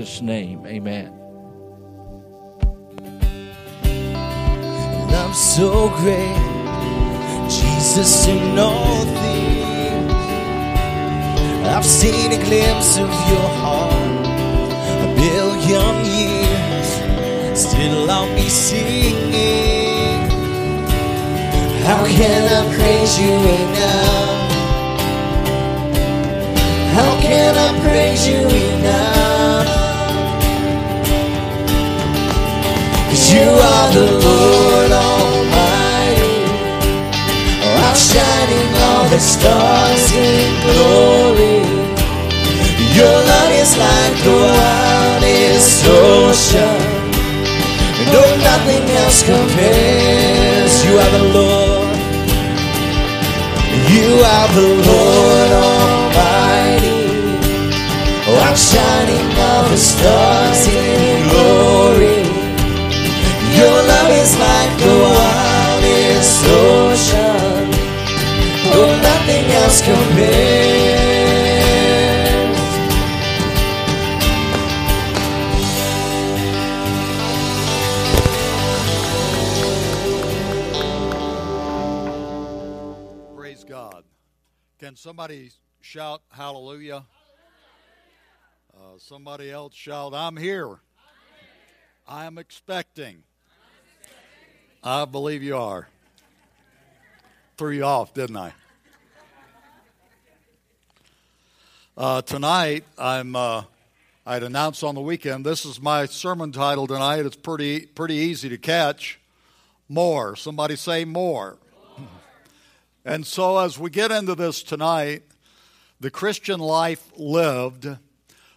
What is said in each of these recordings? Jesus' name, amen. Love so great, Jesus in all things. I've seen a glimpse of your heart 1,000,000 years. Still I'll be singing. How can I praise you enough? How can I praise you enough? 'Cause you are the Lord Almighty. Outshining all the stars in glory. Your love is like the wildest ocean. No, nothing else compares. You are the Lord. You are the Lord Almighty. Outshining all the stars in glory. Your love is like the wildest ocean. No, nothing else compares. Can somebody shout hallelujah? Somebody else shout, I'm here. I'm here. I am expecting. I believe you are. Threw you off, didn't I? Tonight, I'd announced on the weekend, this is my sermon title tonight. It's pretty easy to catch. More. Somebody say more. And so as we get into this tonight, the Christian life lived,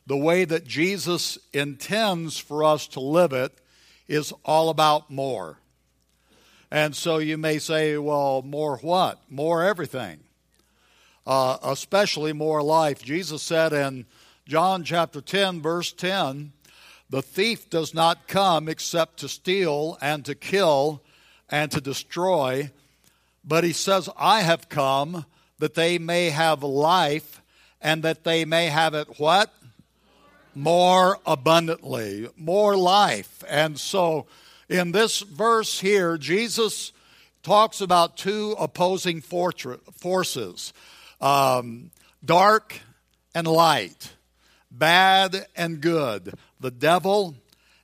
the way that Jesus intends for us to live it, is all about more. And so you may say, well, more what? More everything, especially more life. Jesus said in John chapter 10, verse 10, the thief does not come except to steal and to kill and to destroy. But he says, I have come that they may have life and that they may have it what? More abundantly, more life. And so in this verse here, Jesus talks about two opposing forces, dark and light, bad and good, the devil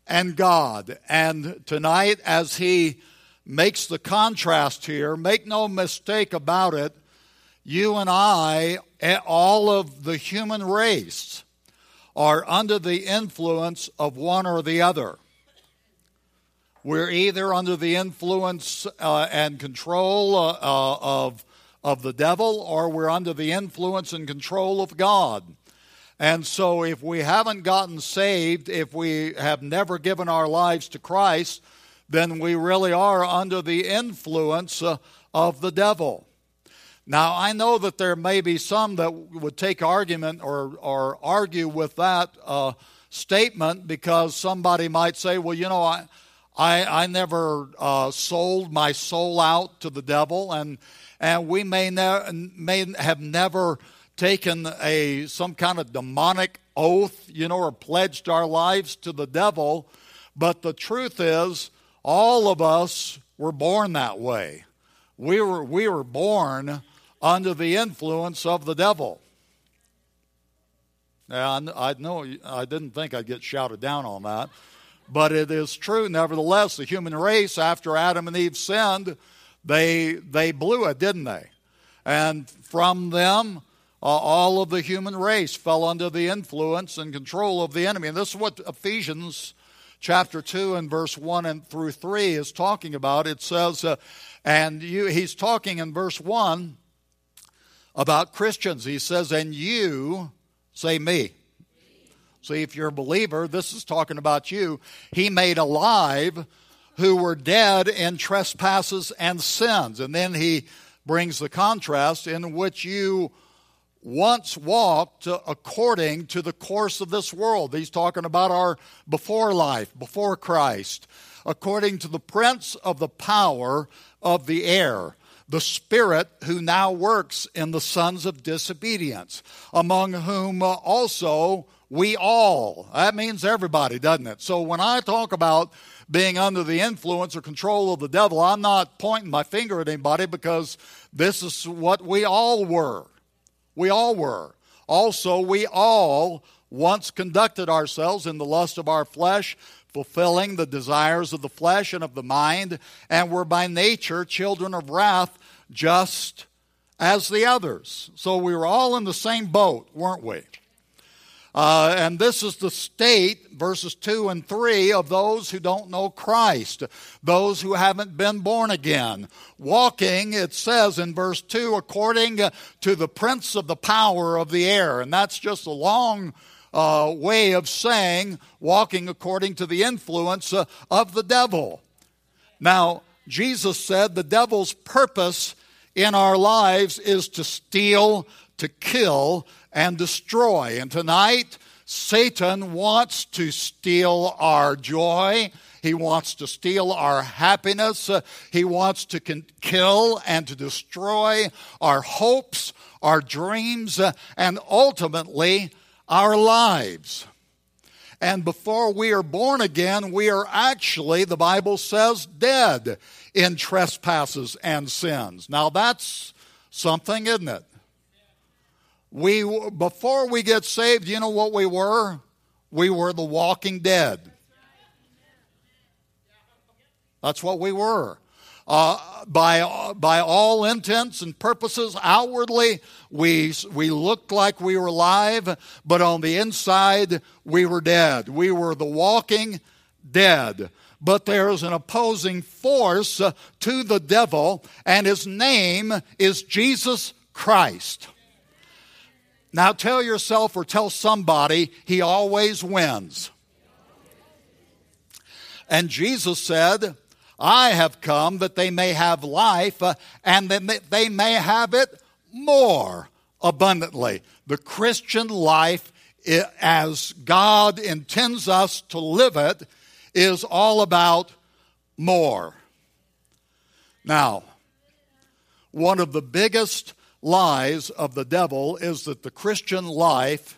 and God. And tonight as he makes the contrast here, make no mistake about it, you and I, all of the human race, are under the influence of one or the other. We're either under the influence and control of the devil, or we're under the influence and control of God. And so if we haven't gotten saved, if we have never given our lives to Christ, then we really are under the influence of the devil. Now, I know that there may be some that would take argument or argue with that statement, because somebody might say, well, you know, I never sold my soul out to the devil, and we may have never taken some kind of demonic oath, you know, or pledged our lives to the devil. But the truth is, all of us were born that way. We were born under the influence of the devil. Now, I know I didn't think I'd get shouted down on that, but it is true. Nevertheless, the human race, after Adam and Eve sinned, they blew it, didn't they? And from them, all of the human race fell under the influence and control of the enemy. And this is what Ephesians Chapter 2 and verse 1 and through 3 is talking about. It says, he's talking in verse 1 about Christians. He says, and you, say me. See, if you're a believer, this is talking about you. He made alive who were dead in trespasses and sins. And then he brings the contrast, in which you once walked according to the course of this world. He's talking about our before life, before Christ. According to the prince of the power of the air, the spirit who now works in the sons of disobedience, among whom also We all. That means everybody, doesn't it? So when I talk about being under the influence or control of the devil, I'm not pointing my finger at anybody because this is what we all were. We all were. Also, we all once conducted ourselves in the lust of our flesh, fulfilling the desires of the flesh and of the mind, and were by nature children of wrath, just as the others. So we were all in the same boat, weren't we? And this is the state, verses 2 and 3, of those who don't know Christ, those who haven't been born again. Walking, it says in verse 2, according to the prince of the power of the air. And that's just a long way of saying walking according to the influence of the devil. Now, Jesus said the devil's purpose in our lives is to steal, to kill, and destroy. And tonight, Satan wants to steal our joy. He wants to steal our happiness. He wants to kill and to destroy our hopes, our dreams, and ultimately our lives. And before we are born again, we are actually, the Bible says, dead in trespasses and sins. Now that's something, isn't it? Before we get saved, you know what we were? We were the walking dead. That's what we were. By all intents and purposes, outwardly, we looked like we were alive, but on the inside, we were dead. We were the walking dead. But there is an opposing force to the devil, and his name is Jesus Christ. Now tell yourself or tell somebody, he always wins. And Jesus said, I have come that they may have life and that they may have it more abundantly. The Christian life, as God intends us to live it, is all about more. Now, one of the biggest lies of the devil is that the Christian life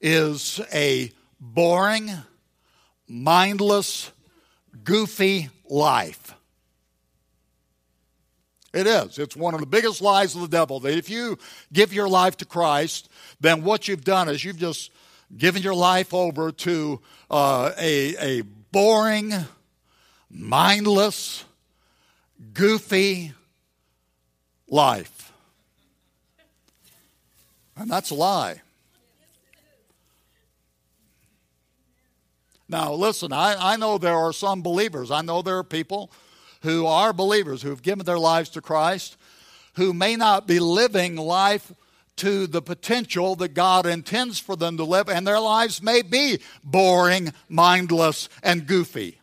is a boring, mindless, goofy life. It is. It's one of the biggest lies of the devil, that if you give your life to Christ, then what you've done is you've just given your life over to a boring, mindless, goofy life. And that's a lie. Now, listen, I know there are some believers. I know there are people who are believers, who have given their lives to Christ, who may not be living life to the potential that God intends for them to live, and their lives may be boring, mindless, and goofy.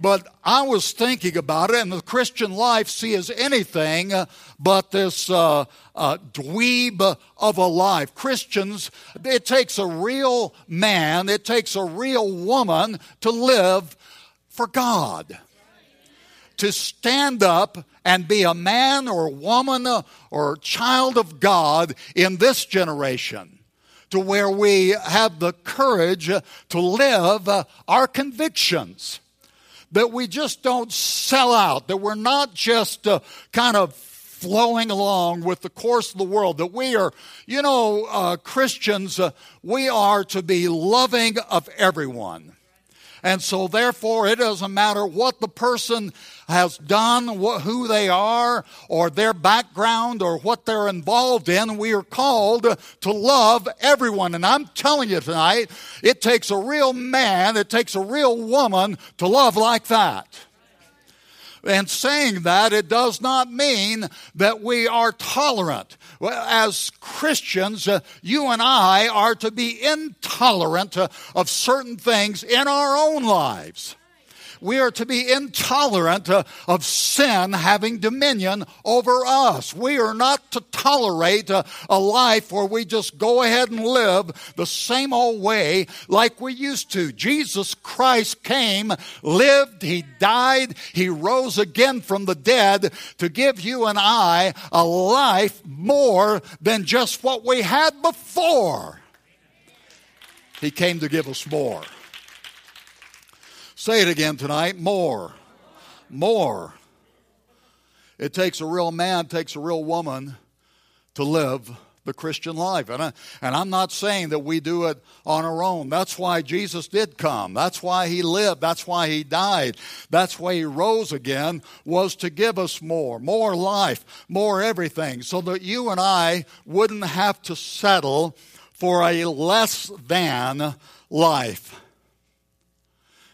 But I was thinking about it, and the Christian life, see, is anything but this dweeb of a life. Christians, it takes a real man, it takes a real woman to live for God. To stand up and be a man or woman or child of God in this generation. To where we have the courage to live our convictions. That we just don't sell out, that we're not just kind of flowing along with the course of the world, that we are, Christians, we are to be loving of everyone. And so, therefore, it doesn't matter what the person has done, who they are, or their background, or what they're involved in. We are called to love everyone. And I'm telling you tonight, it takes a real man, it takes a real woman to love like that. And saying that, it does not mean that we are tolerant. As Christians, you and I are to be intolerant of certain things in our own lives. We are to be intolerant of sin having dominion over us. We are not to tolerate a life where we just go ahead and live the same old way like we used to. Jesus Christ came, lived, He died, He rose again from the dead to give you and I a life more than just what we had before. He came to give us more. Say it again tonight, more. More. It takes a real man, takes a real woman to live the Christian life. And I'm not saying that we do it on our own. That's why Jesus did come. That's why he lived. That's why he died. That's why he rose again, was to give us more life, more everything, so that you and I wouldn't have to settle for a less than life.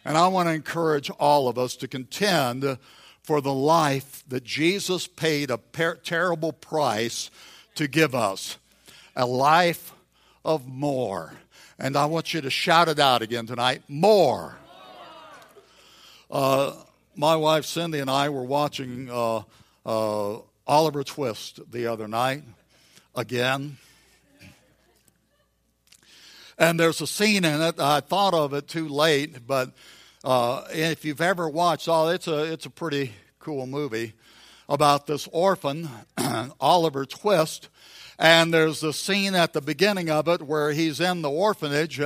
And I want to encourage all of us to contend for the life that Jesus paid a terrible price to give us, a life of more. And I want you to shout it out again tonight, more. My wife Cindy and I were watching Oliver Twist the other night again. And there's a scene in it, I thought of it too late, but if you've ever watched, it's a pretty cool movie about this orphan, Oliver Twist, and there's a scene at the beginning of it where he's in the orphanage,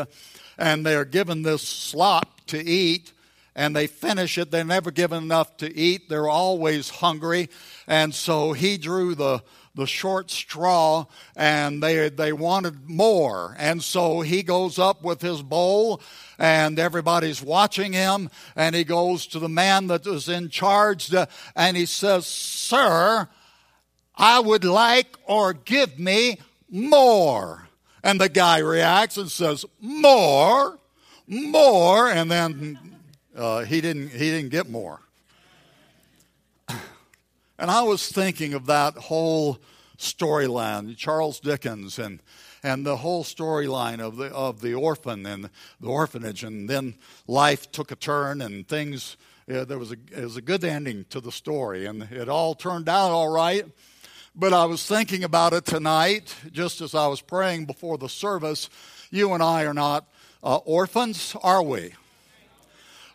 and they're given this slop to eat, and they finish it. They're never given enough to eat. They're always hungry, and so he drew the short straw, and they wanted more. And so he goes up with his bowl, and everybody's watching him, and he goes to the man that is in charge, and he says, "Sir, I would like or give me more." And the guy reacts and says, more, and then he didn't get more. And I was thinking of that whole storyline, Charles Dickens, and the whole storyline of the orphan and the orphanage, and then life took a turn and things. It was a good ending to the story, and it all turned out all right. But I was thinking about it tonight, just as I was praying before the service. You and I are not orphans, are we?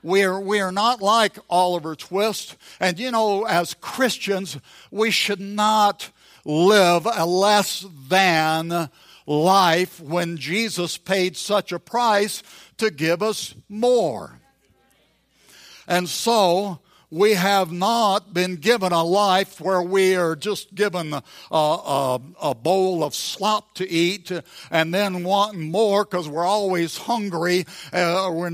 We are not like Oliver Twist. And, you know, as Christians, we should not live a less than life when Jesus paid such a price to give us more. And so we have not been given a life where we are just given a bowl of slop to eat and then wanting more because we're always hungry. We're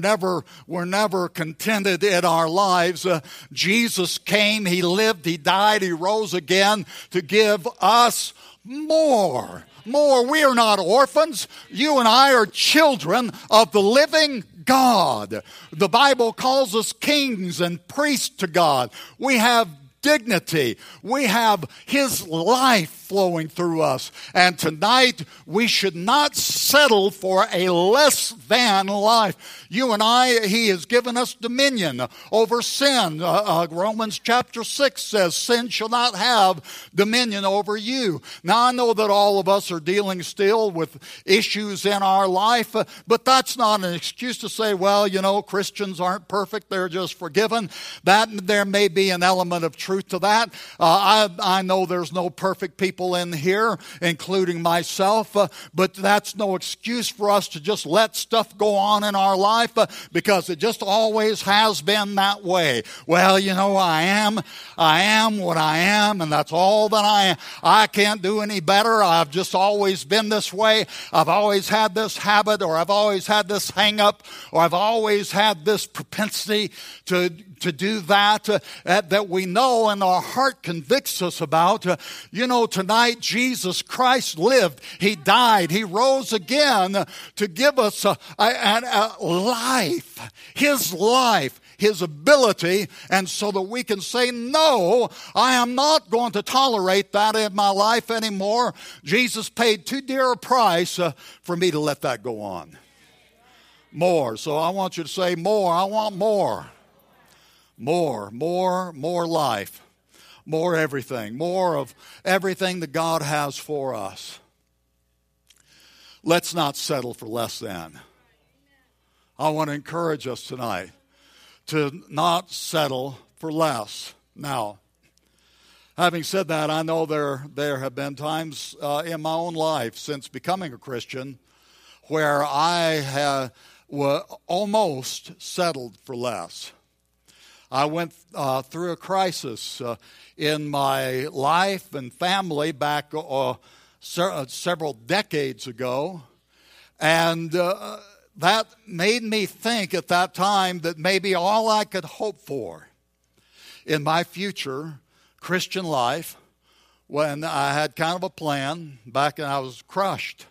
never contented in our lives. Jesus came, he lived, he died, he rose again to give us more. More. We are not orphans. You and I are children of the living God. The Bible calls us kings and priests to God. We have dignity. We have his life flowing through us. And tonight, we should not settle for a less than life. You and I, he has given us dominion over sin. Romans chapter 6 says, sin shall not have dominion over you. Now, I know that all of us are dealing still with issues in our life, but that's not an excuse to say, well, you know, Christians aren't perfect, they're just forgiven. That there may be an element of truth to that. I know there's no perfect people in here, including myself, but that's no excuse for us to just let stuff go on in our life because it just always has been that way. Well, you know, I am what I am, and that's all that I am. I can't do any better. I've just always been this way. I've always had this habit, or I've always had this hang up, or I've always had this propensity to do that we know and our heart convicts us about. You know, tonight Jesus Christ lived, he died, he rose again to give us a life, his life, his ability, and so that we can say, no, I am not going to tolerate that in my life anymore. Jesus paid too dear a price for me to let that go on. More. So I want you to say more. I want more. More life, more everything, more of everything that God has for us. Let's not settle for less than. I want to encourage us tonight to not settle for less. Now, having said that, I know there have been times in my own life since becoming a Christian where I almost settled for less. I went through a crisis in my life and family back several decades ago, and that made me think at that time that maybe all I could hope for in my future Christian life, when I had kind of a plan back, and I was crushed.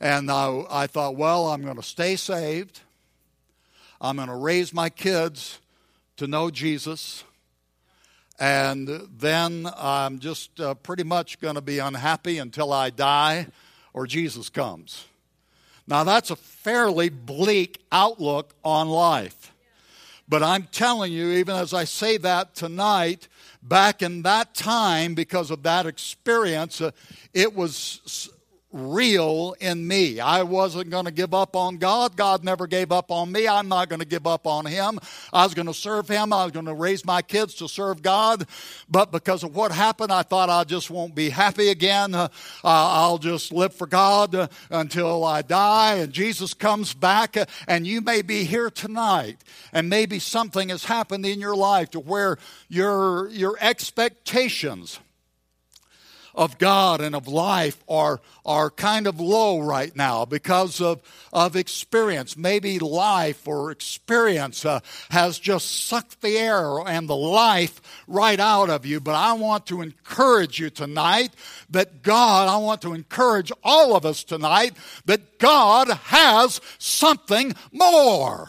And I thought, well, I'm going to stay saved. I'm going to raise my kids to know Jesus. And then I'm just pretty much going to be unhappy until I die or Jesus comes. Now, that's a fairly bleak outlook on life. But I'm telling you, even as I say that tonight, back in that time, because of that experience, it was real in me. I wasn't going to give up on God. God never gave up on me. I'm not going to give up on Him. I was going to serve Him. I was going to raise my kids to serve God. But because of what happened, I thought I just won't be happy again. I'll just live for God until I die and Jesus comes back. And you may be here tonight, and maybe something has happened in your life to where your expectations of God and of life are kind of low right now because of experience. Maybe life or experience has just sucked the air and the life right out of you. But I want to encourage you tonight that I want to encourage all of us tonight that God has something more.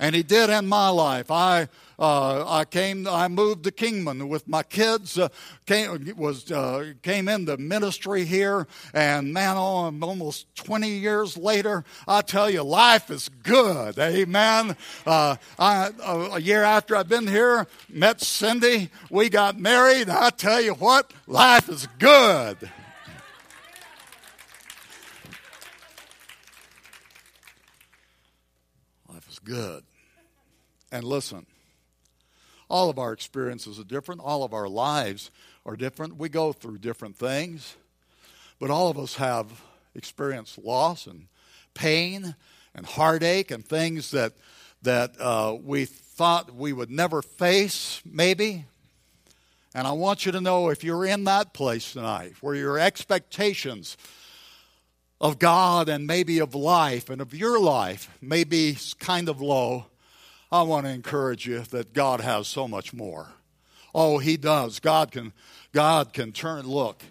And He did in my life. I moved to Kingman with my kids, came into ministry here, and man, almost 20 years later, I tell you, life is good, amen. A year after I've been here, met Cindy, we got married, I tell you what, life is good. Life is good. And listen, all of our experiences are different. All of our lives are different. We go through different things. But all of us have experienced loss and pain and heartache and things that we thought we would never face, maybe. And I want you to know, if you're in that place tonight where your expectations of God and maybe of life and of your life may be kind of low, I want to encourage you that God has so much more. Oh, He does. God can turn. Look,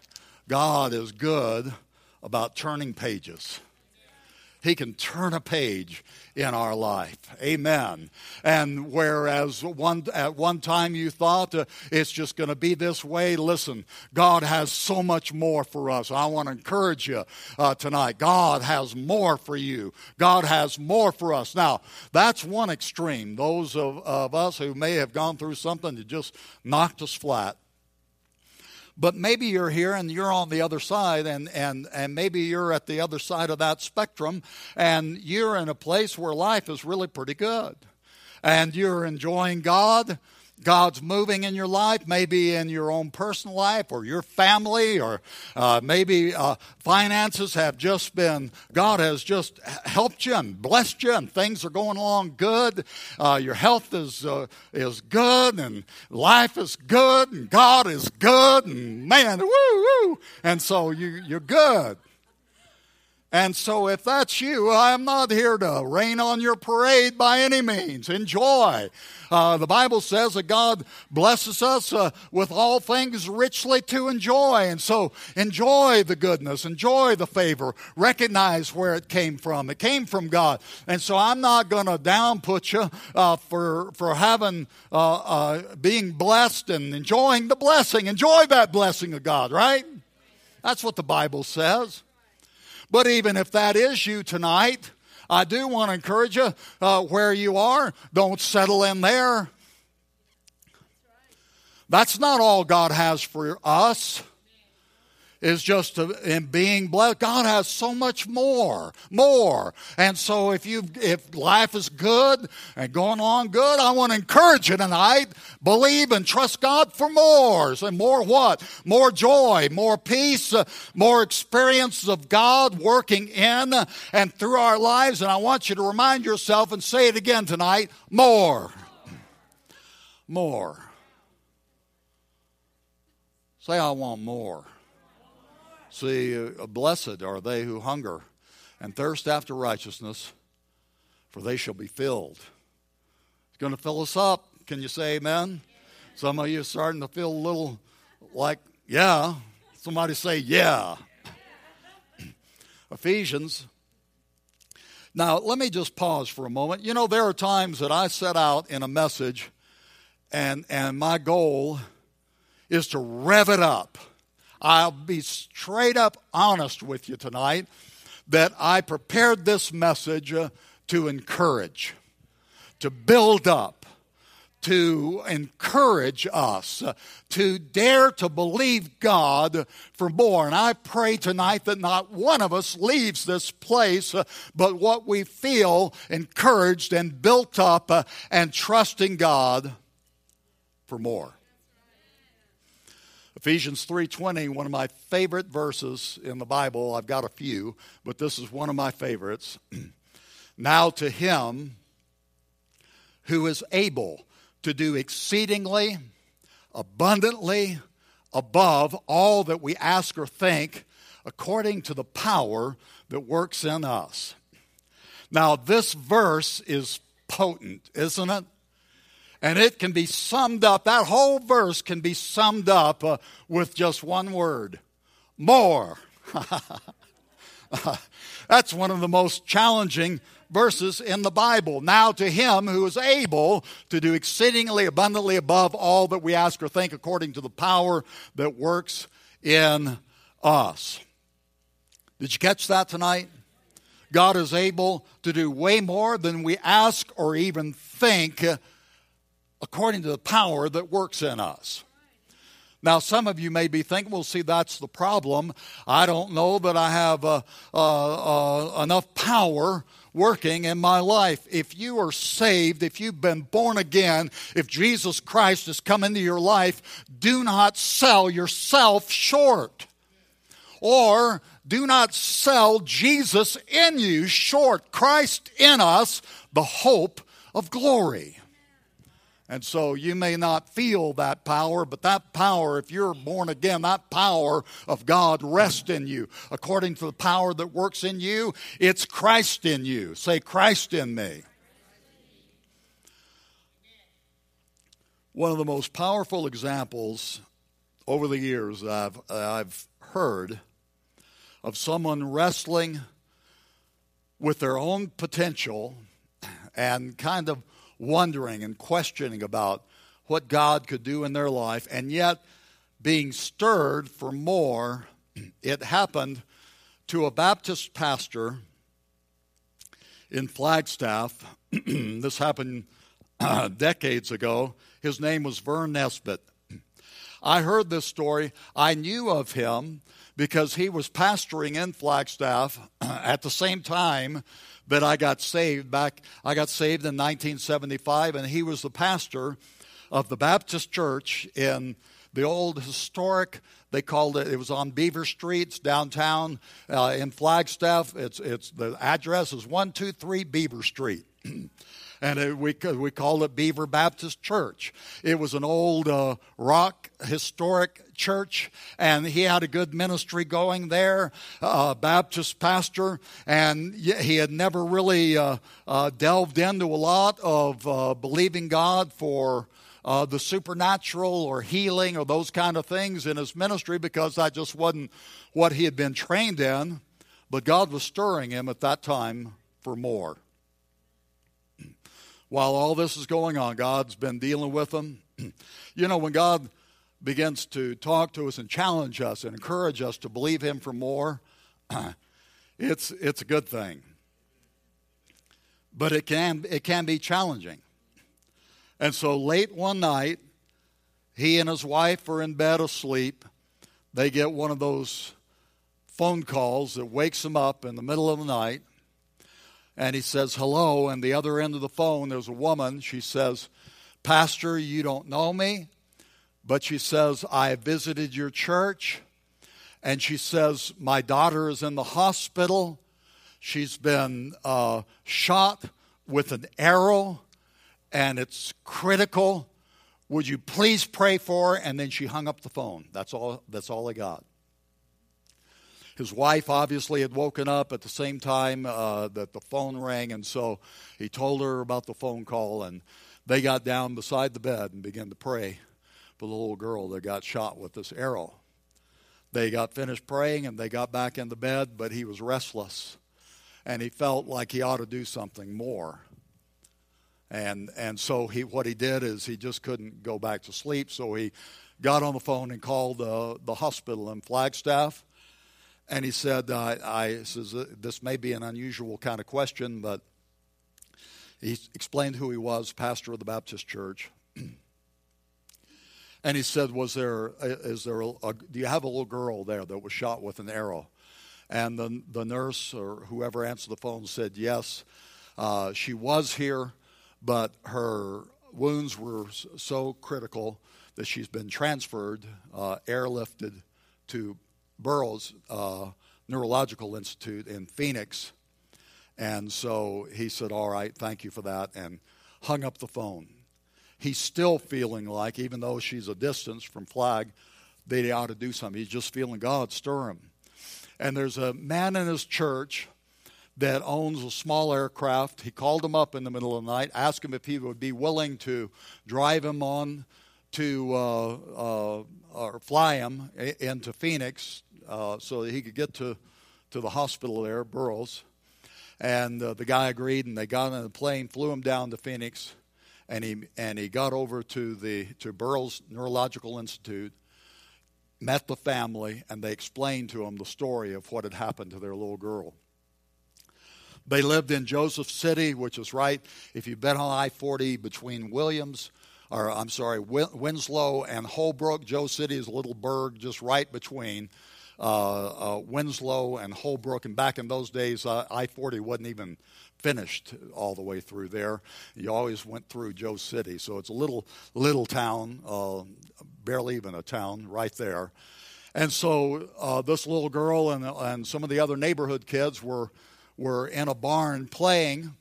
God is good about turning pages. He can turn a page in our life. Amen. And whereas at one time you thought it's just going to be this way, listen, God has so much more for us. I want to encourage you tonight. God has more for you. God has more for us. Now, that's one extreme. Those of us who may have gone through something that just knocked us flat. But maybe you're here and you're on the other side, and maybe you're at the other side of that spectrum, and you're in a place where life is really pretty good. And you're enjoying God. God's moving in your life, maybe in your own personal life or your family, or maybe finances have just been, God has just helped you and blessed you, and things are going along good. Your health is good, and life is good, and God is good, and man, woo. And so you're good. And so if that's you, I'm not here to rain on your parade by any means. Enjoy. The Bible says that God blesses us with all things richly to enjoy. And so enjoy the goodness. Enjoy the favor. Recognize where it came from. It came from God. And so I'm not going to downput you for having being blessed and enjoying the blessing. Enjoy that blessing of God, right? That's what the Bible says. But even if that is you tonight, I do want to encourage you where you are, don't settle in there. That's not all God has for us. is just in being blessed. God has so much more. And so if life is good and going on good, I want to encourage you tonight. Believe and trust God for more. And more what? More joy, more peace, more experience of God working in and through our lives. And I want you to remind yourself and say it again tonight, more. More. Say, I want more. See, blessed are they who hunger and thirst after righteousness, for they shall be filled. It's going to fill us up. Can you say amen? Some of you are starting to feel a little like, yeah. Somebody say, yeah. Ephesians. Now, let me just pause for a moment. You know, there are times that I set out in a message, and my goal is to rev it up. I'll be straight up honest with you tonight that I prepared this message to encourage, to build up, to encourage us, to dare to believe God for more. And I pray tonight that not one of us leaves this place, but what we feel encouraged and built up and trusting God for more. Ephesians 3:20, one of my favorite verses in the Bible. I've got a few, but this is one of my favorites. Now to him who is able to do exceedingly, abundantly, above all that we ask or think, according to the power that works in us. Now this verse is potent, isn't it? And it can be summed up, that whole verse can be summed up with just one word, more. That's one of the most challenging verses in the Bible. Now to him who is able to do exceedingly abundantly above all that we ask or think according to the power that works in us. Did you catch that tonight? God is able to do way more than we ask or even think according to the power that works in us. Now, some of you may be thinking, well, see, that's the problem. I don't know that I have enough power working in my life. If you are saved, if you've been born again, if Jesus Christ has come into your life, do not sell yourself short. Or do not sell Jesus in you short. Christ in us, the hope of glory. And so you may not feel that power, but that power, if you're born again, that power of God rests in you. According to the power that works in you, it's Christ in you. Say, Christ in me. One of the most powerful examples over the years I've heard of someone wrestling with their own potential and kind of wondering and questioning about what God could do in their life, and yet being stirred for more. It happened to a Baptist pastor in Flagstaff. This happened decades ago. His name was Vern Nesbitt. I heard this story. I knew of him because he was pastoring in Flagstaff at the same time that I got saved. I got saved in 1975, and he was the pastor of the Baptist Church in the old historic, they called it, it was on Beaver Street, downtown in Flagstaff. It's the address is 123 Beaver Street. And we called it Beaver Baptist Church. It was an old rock historic church, and he had a good ministry going there, Baptist pastor, and he had never really delved into a lot of believing God for the supernatural or healing or those kind of things in his ministry because that just wasn't what he had been trained in. But God was stirring him at that time for more. While all this is going on, God's been dealing with them. You know, when God begins to talk to us and challenge us and encourage us to believe him for more, it's a good thing. But it can be challenging. And so late one night, he and his wife are in bed asleep. they get one of those phone calls that wakes them up in the middle of the night, and he says, hello, and the other end of the phone, there's a woman. She says, Pastor, you don't know me, but she says, I visited your church, and she says, my daughter is in the hospital. She's been shot with an arrow, and it's critical. Would you please pray for her? And then she hung up the phone. That's all I got. His wife obviously had woken up at the same time that the phone rang, and so he told her about the phone call, and they got down beside the bed and began to pray for the little girl that got shot with this arrow. They got finished praying, and they got back into bed, but he was restless, and he felt like he ought to do something more. And so what he did is he just couldn't go back to sleep, so he got on the phone and called the hospital in Flagstaff, and he said, I says, this may be an unusual kind of question, but he explained who he was, pastor of the Baptist church. And he said, do you have a little girl there that was shot with an arrow? And the nurse or whoever answered the phone said, yes, she was here, but her wounds were so critical that she's been transferred, airlifted to Burroughs Neurological Institute in Phoenix. And so he said, all right, thank you for that, and hung up the phone. He's still feeling like, even though she's a distance from Flag, they ought to do something. He's just feeling God stir him. And there's a man in his church that owns a small aircraft. He called him up in the middle of the night, asked him if he would be willing to drive him on to or fly him into Phoenix so that he could get to the hospital there, Burroughs. And the guy agreed, and they got on the plane, flew him down to Phoenix. And he got over to Burroughs Neurological Institute, met the family, and they explained to him the story of what had happened to their little girl. They lived in Joseph City, which is right, if you've been on I-40 between Winslow and Holbrook. Joseph City is a little burg just right between Winslow and Holbrook, and back in those days, I-40 wasn't even finished all the way through there. You always went through Joe City, so it's a little town, barely even a town right there. And so this little girl and some of the other neighborhood kids were in a barn playing,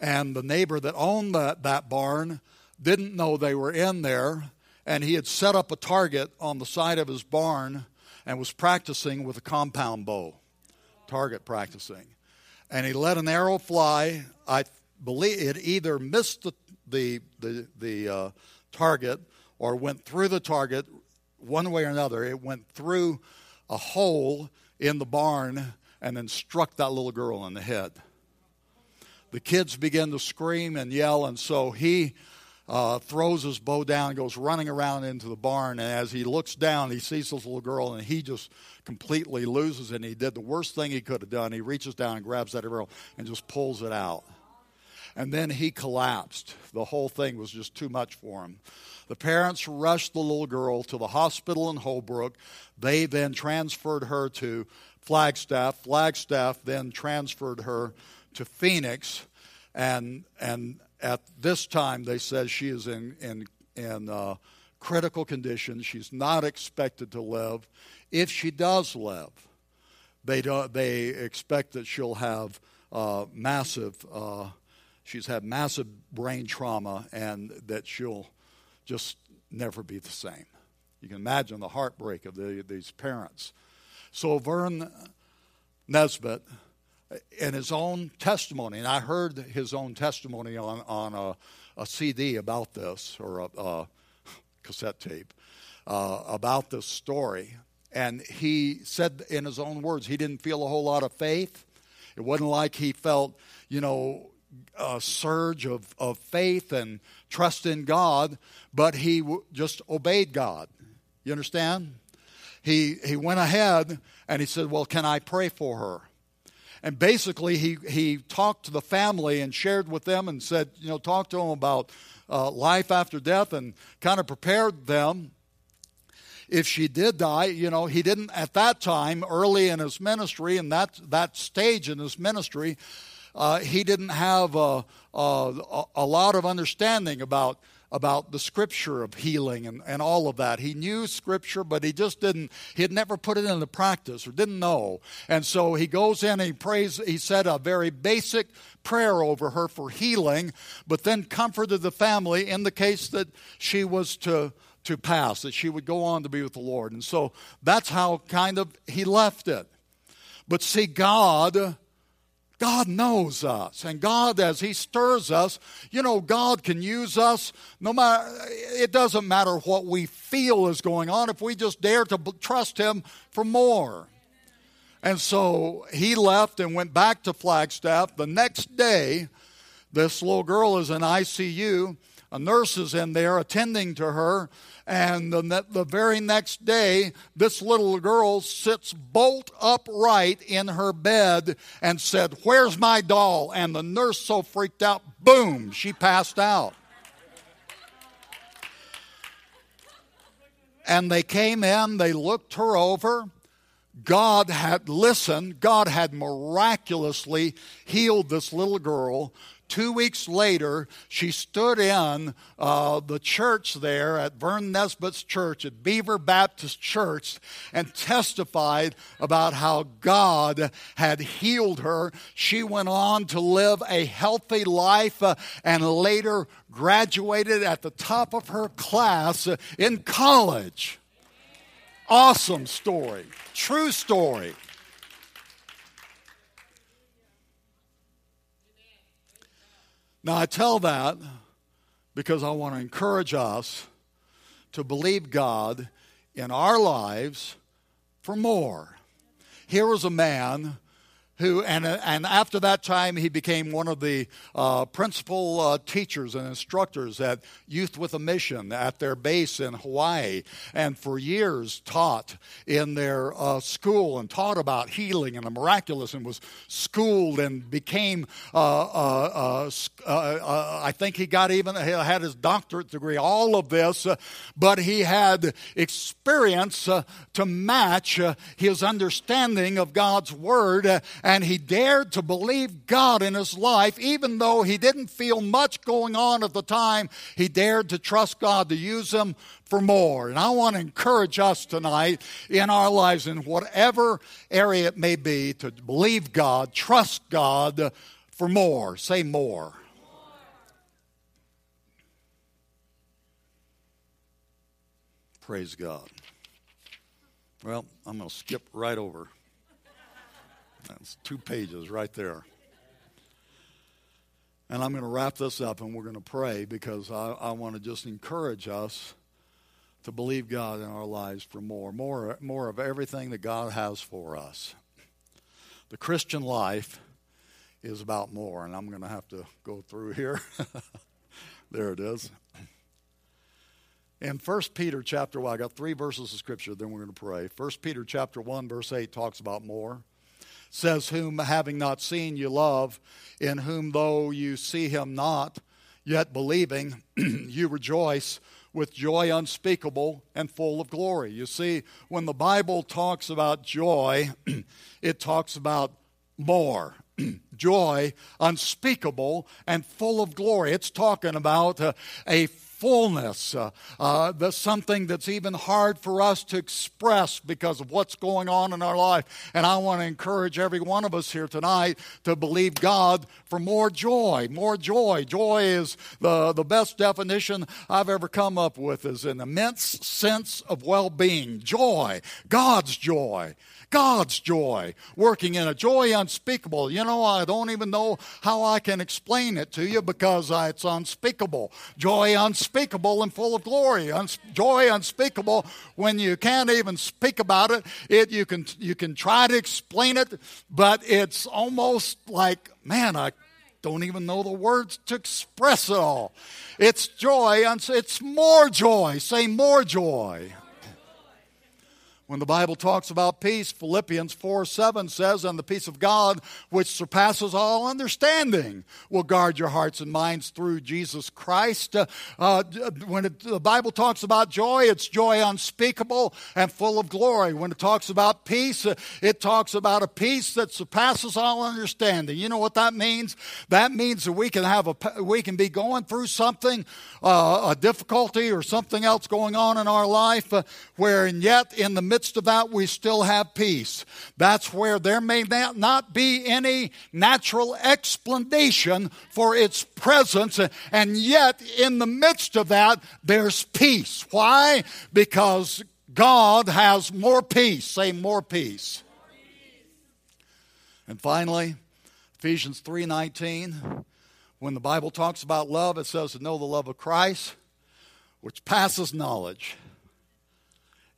and the neighbor that owned that barn didn't know they were in there, and he had set up a target on the side of his barn and was practicing with a compound bow, target practicing. And he let an arrow fly. I believe it either missed the target or went through the target. One way or another, it went through a hole in the barn and then struck that little girl in the head. The kids began to scream and yell, and so he throws his bow down, goes running around into the barn, and as he looks down, he sees this little girl, and he just completely loses it. And he did the worst thing he could have done. He reaches down and grabs that arrow and just pulls it out. And then he collapsed. The whole thing was just too much for him. The parents rushed the little girl to the hospital in Holbrook. They then transferred her to Flagstaff. Flagstaff then transferred her to Phoenix, and at this time, they said she is in critical condition. She's not expected to live. If she does live, they expect that she'll have she's had massive brain trauma, and that she'll just never be the same. You can imagine the heartbreak of these parents. So Vern Nesbitt, in his own testimony, and I heard his own testimony on a CD about this, or a cassette tape, about this story, and he said in his own words, he didn't feel a whole lot of faith. It wasn't like he felt, a surge of faith and trust in God, but he just obeyed God. You understand? He went ahead, and he said, well, can I pray for her? And basically, he talked to the family and shared with them and said, talk to them about life after death, and kind of prepared them. if she did die, you know, he didn't at that time, early in his ministry, and that stage in his ministry, he didn't have a lot of understanding about the scripture of healing and all of that. He knew scripture, but he had never put it into practice or didn't know. And so he goes in and he prays, he said a very basic prayer over her for healing, but then comforted the family in the case that she was to pass, that she would go on to be with the Lord. And so that's how kind of he left it. But see, God knows us, and God, as he stirs us, you know, God can use us no matter, it doesn't matter what we feel is going on if we just dare to trust him for more. And so he left and went back to Flagstaff. The next day, this little girl is in ICU, a nurse is in there attending to her, and the very next day, this little girl sits bolt upright in her bed and said, "Where's my doll?" And the nurse so freaked out, boom, she passed out. And they came in, they looked her over. God had listened. God had miraculously healed this little girl. 2 weeks later, she stood in the church there at Vern Nesbitt's church, at Beaver Baptist Church, and testified about how God had healed her. She went on to live a healthy life and later graduated at the top of her class in college. Awesome story, true story. Now, I tell that because I want to encourage us to believe God in our lives for more. Here was a man who, and after that time, he became one of the principal teachers and instructors at Youth with a Mission at their base in Hawaii, and for years taught in their school and taught about healing and the miraculous, and was schooled and became, I think he had his doctorate degree, all of this, but he had experience to match his understanding of God's Word. And he dared to believe God in his life, even though he didn't feel much going on at the time. He dared to trust God to use him for more. And I want to encourage us tonight in our lives, in whatever area it may be, to believe God, trust God for more. Say more. Praise God. Well, I'm going to skip right over. That's 2 pages right there. And I'm going to wrap this up, and we're going to pray, because I want to just encourage us to believe God in our lives for more of everything that God has for us. The Christian life is about more, and I'm going to have to go through here. There it is. In 1 Peter chapter 1, I got 3 verses of Scripture, then we're going to pray. 1 Peter chapter 1, verse 8 talks about more. Says, whom having not seen you love, in whom though you see him not, yet believing, you rejoice with joy unspeakable and full of glory. You see, when the Bible talks about joy, it talks about more. Joy unspeakable and full of glory. It's talking about a fullness, that's something that's even hard for us to express because of what's going on in our life. And I want to encourage every one of us here tonight to believe God for more joy, more joy. Joy is the best definition I've ever come up with, is an immense sense of well-being. Joy, God's joy, working in a joy unspeakable. You know, I don't even know how I can explain it to you because it's unspeakable. Joy unspeakable and full of glory. Joy unspeakable when you can't even speak about it. You can try to explain it, but it's almost like, man, I don't even know the words to express it all. It's joy. It's more joy. Say more joy. When the Bible talks about peace, Philippians 4:7 says, "And the peace of God, which surpasses all understanding, will guard your hearts and minds through Jesus Christ." The Bible talks about joy, it's joy unspeakable and full of glory. When it talks about peace, it talks about a peace that surpasses all understanding. You know what that means? That means that we can be going through something, a difficulty or something else going on in our life, wherein yet in the midst of that, we still have peace. That's where there may not be any natural explanation for its presence, and yet in the midst of that, there's peace. Why? Because God has more peace. Say, more peace. And finally, Ephesians 3:19, when the Bible talks about love, it says to know the love of Christ, which passes knowledge.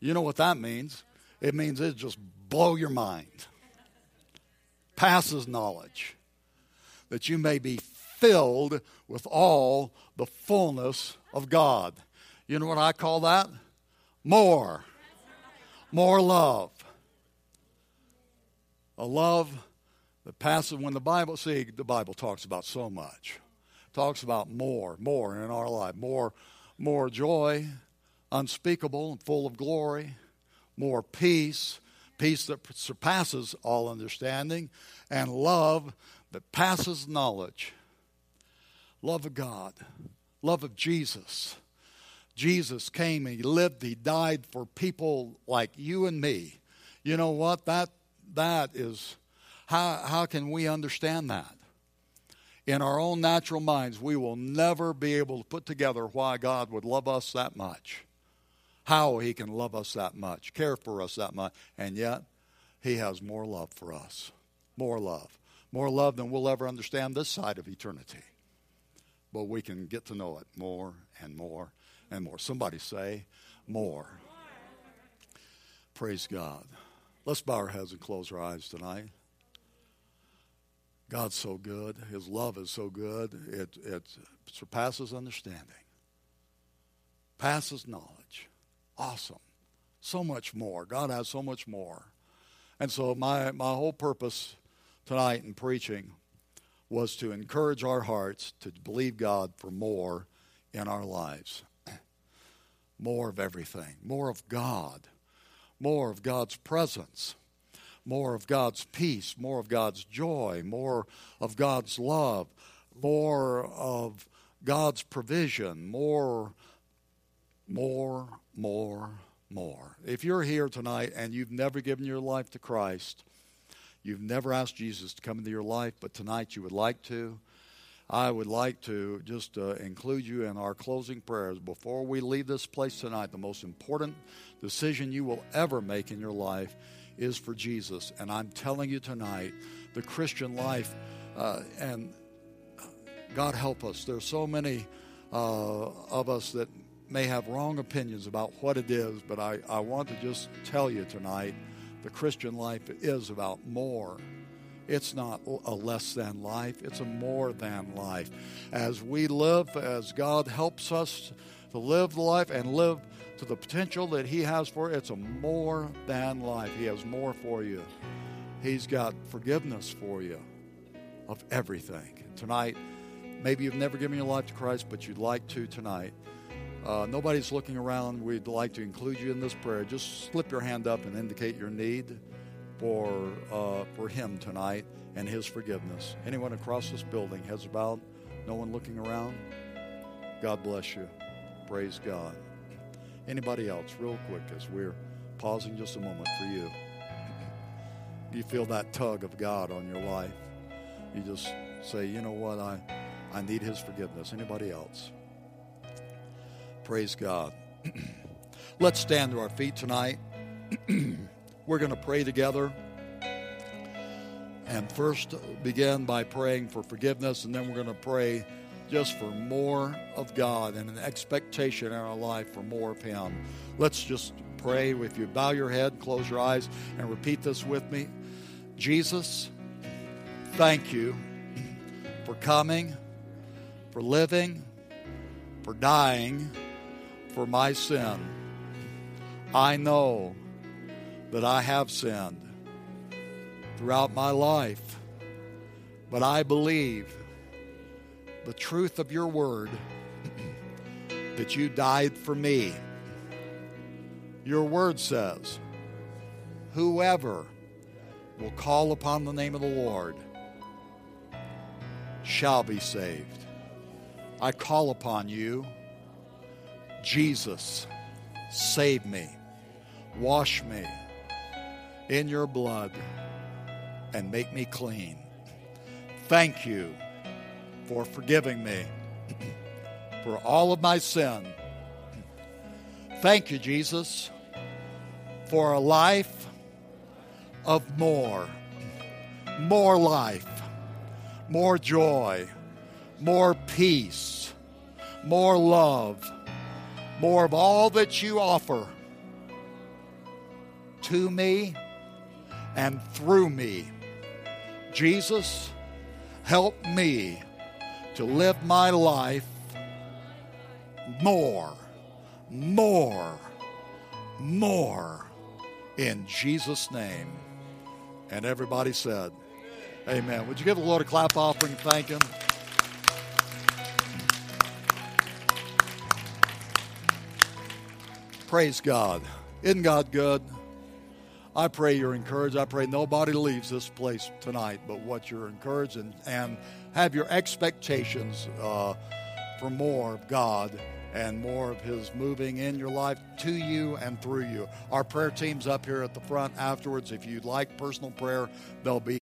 You know what that means? It means it just blow your mind. Passes knowledge. That you may be filled with all the fullness of God. You know what I call that? More. More love. A love that passes when the Bible, see, the Bible talks about so much. It talks about more in our life. More joy. Unspeakable and full of glory, more peace, peace that surpasses all understanding, and love that passes knowledge. Love of God, love of Jesus. Jesus came and he lived, he died for people like you and me. You know what? That is, how can we understand that? In our own natural minds, we will never be able to put together why God would love us that much. How he can love us that much, care for us that much, and yet he has more love for us. More love than we'll ever understand this side of eternity. But we can get to know it more and more and more. Somebody say, more. Praise God. Let's bow our heads and close our eyes tonight. God's so good. His love is so good. It surpasses understanding, passes knowledge. Awesome. So much more. God has so much more. And so my whole purpose tonight in preaching was to encourage our hearts to believe God for more in our lives. More of everything. More of God. More of God's presence. More of God's peace. More of God's joy. More of God's love. More of God's provision. More. If you're here tonight and you've never given your life to Christ, you've never asked Jesus to come into your life, but tonight you would like to, I would like to just include you in our closing prayers. Before we leave this place tonight, the most important decision you will ever make in your life is for Jesus. And I'm telling you tonight, the Christian life, and God help us, there's so many of us that may have wrong opinions about what it is, but I want to just tell you tonight, the Christian life is about more. It's not a less than life, it's a more than life. As we live, as God helps us to live life and live to the potential that he has for it's a more than life. He has more for you. He's got forgiveness for you of everything. Tonight, maybe you've never given your life to Christ, but you'd like to tonight. Nobody's looking around. We'd like to include you in this prayer. Just slip your hand up and indicate your need for him tonight and his forgiveness. Anyone across this building, heads bowed, no one looking around? God bless you. Praise God. Anybody else, real quick, as we're pausing just a moment for you. You feel that tug of God on your life. You just say, you know what, I need his forgiveness. Anybody else? Praise God. Let's stand to our feet tonight. We're going to pray together. And first begin by praying for forgiveness, and then we're going to pray just for more of God and an expectation in our life for more of him. Let's just pray. If you bow your head, close your eyes, and repeat this with me. Jesus, thank you for coming, for living, for dying, for my sin. I know that I have sinned throughout my life. But I believe the truth of your word that you died for me. Your word says, whoever will call upon the name of the Lord shall be saved. I call upon you, Jesus. Save me, wash me in your blood, and make me clean. Thank you for forgiving me for all of my sin. Thank you, Jesus, for a life of more life, more joy, more peace, more love, more of all that you offer to me and through me. Jesus, help me to live my life more in Jesus' name. And everybody said, amen. Would you give the Lord a clap offering and thank him? Praise God. Isn't God good? I pray you're encouraged. I pray nobody leaves this place tonight but what you're encouraged, and have your expectations for more of God and more of his moving in your life, to you and through you. Our prayer team's up here at the front afterwards. If you'd like personal prayer, they'll be